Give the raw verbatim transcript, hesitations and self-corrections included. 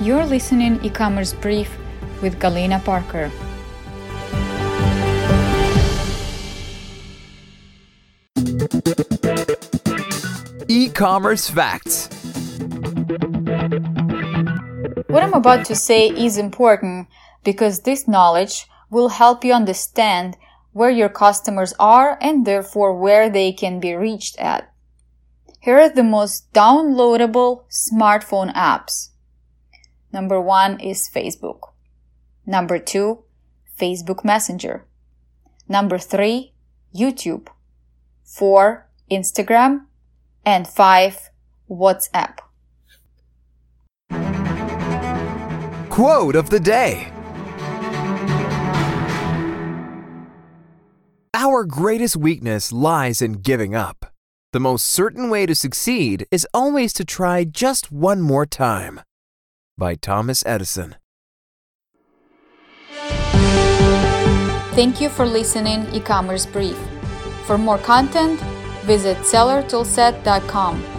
You're listening E-commerce Brief with Galina Parker. E-commerce facts. What I'm about to say is important because this knowledge will help you understand where your customers are and therefore where they can be reached at. Here are the most downloadable smartphone apps. Number one is Facebook. Number two, Facebook Messenger. Number three, YouTube. Four, Instagram. And five, WhatsApp. Quote of the day. Our greatest weakness lies in giving up. The most certain way to succeed is always to try just one more time. By Thomas Edison. Thank you for listening, E-commerce Brief. For more content, visit seller toolset dot com.